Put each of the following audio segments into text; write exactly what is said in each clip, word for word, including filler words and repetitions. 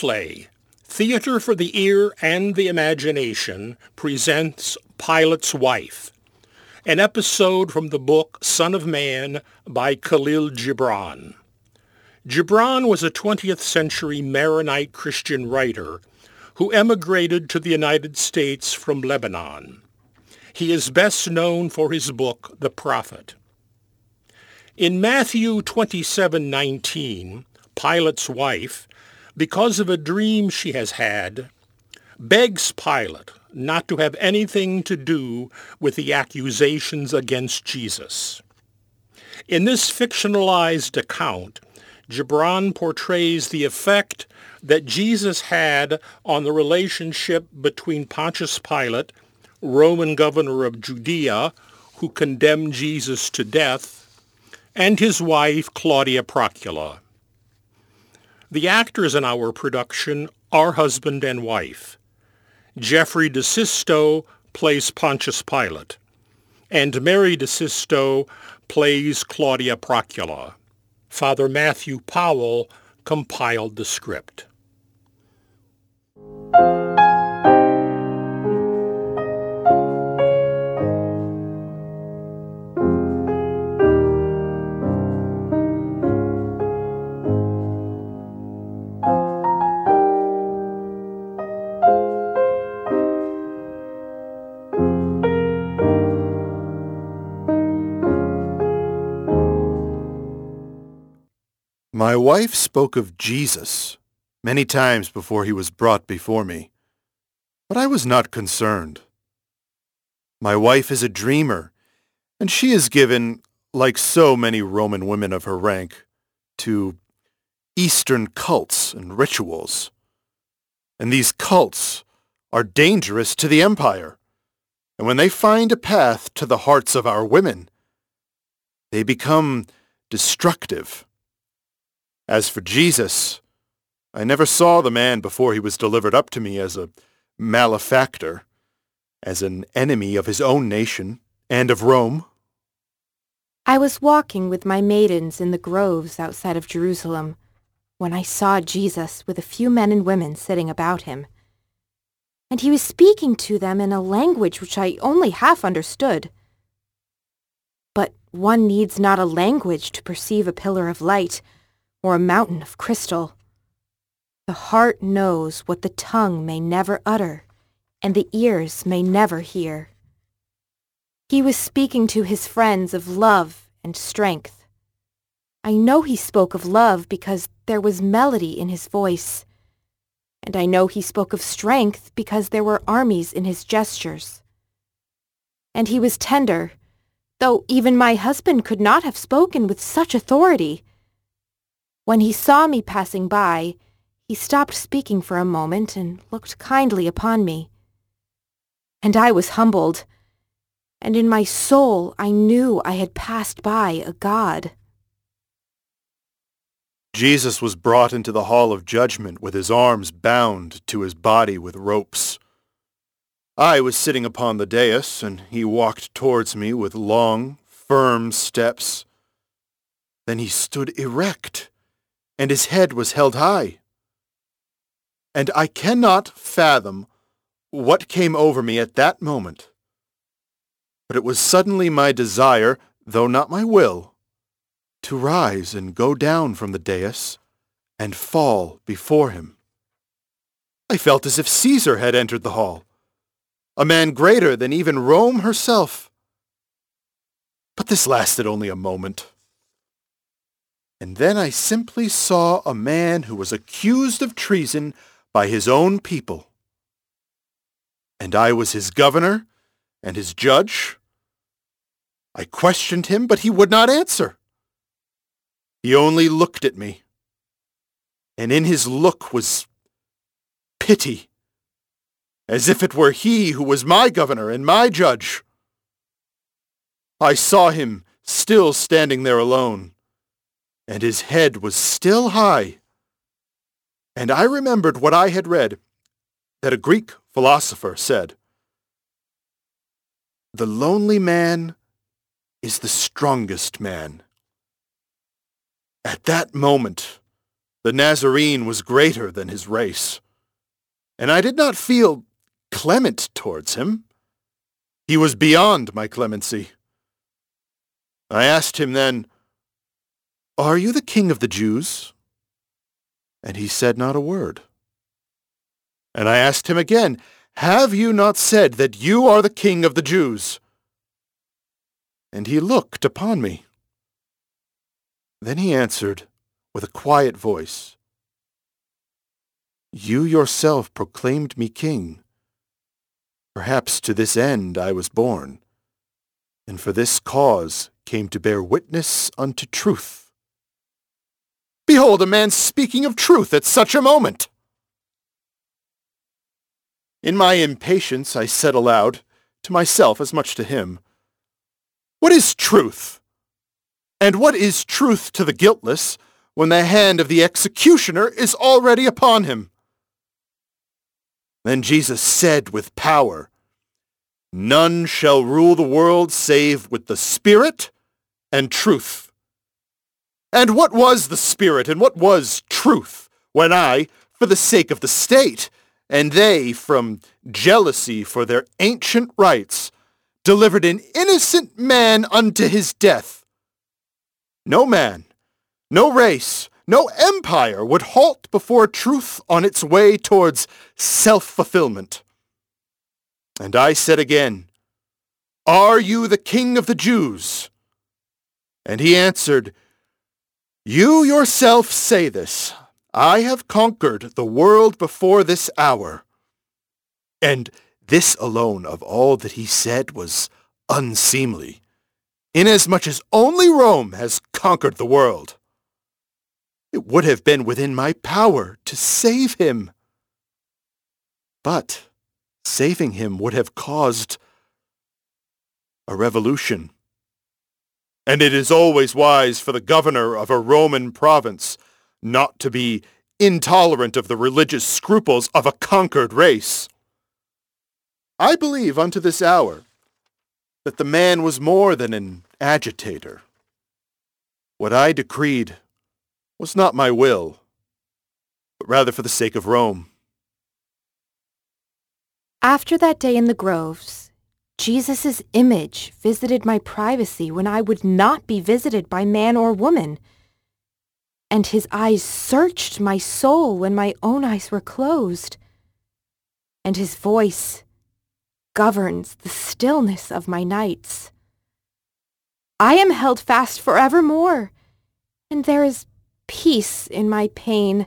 Wordplay, Theater for the Ear and the Imagination, presents Pilate's Wife, an episode from the book Son of Man by Khalil Gibran. Gibran was a twentieth century Maronite Christian writer who emigrated to the United States from Lebanon. He is best known for his book, The Prophet. In Matthew twenty-seven nineteen, Pilate's wife, because of a dream she has had, begs Pilate not to have anything to do with the accusations against Jesus. In this fictionalized account, Gibran portrays the effect that Jesus had on the relationship between Pontius Pilate, Roman governor of Judea, who condemned Jesus to death, and his wife, Claudia Procula. The actors in our production are husband and wife. Geoffrey de Sisto plays Pontius Pilate, and Mary de Sisto plays Claudia Procula. Father Matthew Powell compiled the script. My wife spoke of Jesus many times before he was brought before me, but I was not concerned. My wife is a dreamer, and she is given, like so many Roman women of her rank, to Eastern cults and rituals. And these cults are dangerous to the empire, and when they find a path to the hearts of our women, they become destructive. As for Jesus, I never saw the man before he was delivered up to me as a malefactor, as an enemy of his own nation and of Rome. I was walking with my maidens in the groves outside of Jerusalem when I saw Jesus with a few men and women sitting about him. And he was speaking to them in a language which I only half understood. But one needs not a language to perceive a pillar of light, or a mountain of crystal. The heart knows what the tongue may never utter, and the ears may never hear. He was speaking to his friends of love and strength. I know he spoke of love because there was melody in his voice, and I know he spoke of strength because there were armies in his gestures. And he was tender, though even my husband could not have spoken with such authority. When he saw me passing by, he stopped speaking for a moment and looked kindly upon me. And I was humbled, and in my soul I knew I had passed by a god. Jesus was brought into the hall of judgment with his arms bound to his body with ropes. I was sitting upon the dais, and he walked towards me with long, firm steps. Then he stood erect, and his head was held high. And I cannot fathom what came over me at that moment. But it was suddenly my desire, though not my will, to rise and go down from the dais and fall before him. I felt as if Caesar had entered the hall, a man greater than even Rome herself. But this lasted only a moment. And then I simply saw a man who was accused of treason by his own people. And I was his governor and his judge. I questioned him, but he would not answer. He only looked at me, and in his look was pity, as if it were he who was my governor and my judge. I saw him still standing there alone, and his head was still high. And I remembered what I had read, that a Greek philosopher said, "The lonely man is the strongest man." At that moment, The Nazarene was greater than his race, and I did not feel clement towards him. He was beyond my clemency. I asked him then, "Are you the king of the Jews?" And he said not a word. And I asked him again, "Have you not said that you are the king of the Jews?" And he looked upon me. Then he answered with a quiet voice, "You yourself proclaimed me king. Perhaps to this end I was born, and for this cause came to bear witness unto truth." Behold, a man speaking of truth at such a moment! In my impatience I said aloud, to myself as much to him, "What is truth? And what is truth to the guiltless when the hand of the executioner is already upon him?" Then Jesus said with power, "None shall rule the world save with the Spirit and truth." And what was the Spirit and what was truth when I, for the sake of the state, and they, from jealousy for their ancient rights, delivered an innocent man unto his death? No man, no race, no empire would halt before truth on its way towards self-fulfillment. And I said again, "Are you the king of the Jews?" And he answered, "You yourself say this. I have conquered the world before this hour." And this alone of all that he said was unseemly, inasmuch as only Rome has conquered the world. It would have been within my power to save him. But saving him would have caused a revolution. And it is always wise for the governor of a Roman province not to be intolerant of the religious scruples of a conquered race. I believe unto this hour that the man was more than an agitator. What I decreed was not my will, but rather for the sake of Rome. After that day in the groves, Jesus' image visited my privacy when I would not be visited by man or woman, and his eyes searched my soul when my own eyes were closed, and his voice governs the stillness of my nights. I am held fast forevermore, and there is peace in my pain,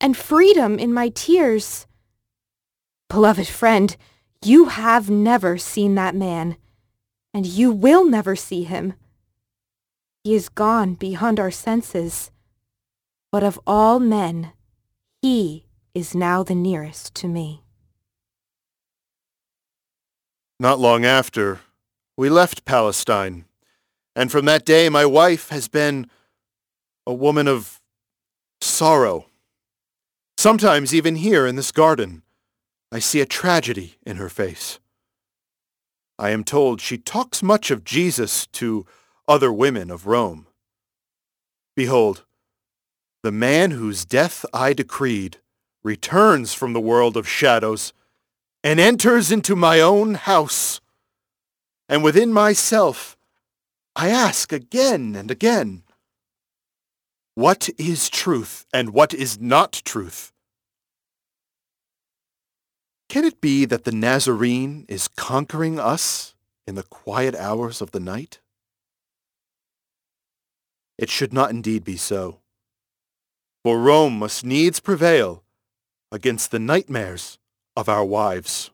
and freedom in my tears. Beloved friend, you have never seen that man, and you will never see him. He is gone beyond our senses, but of all men, he is now the nearest to me. Not long after, we left Palestine, and from that day my wife has been a woman of sorrow. Sometimes even here in this garden, I see a tragedy in her face. I am told she talks much of Jesus to other women of Rome. Behold, the man whose death I decreed returns from the world of shadows and enters into my own house. And within myself, I ask again and again, what is truth and what is not truth? Can it be that the Nazarene is conquering us in the quiet hours of the night? It should not indeed be so, for Rome must needs prevail against the nightmares of our wives.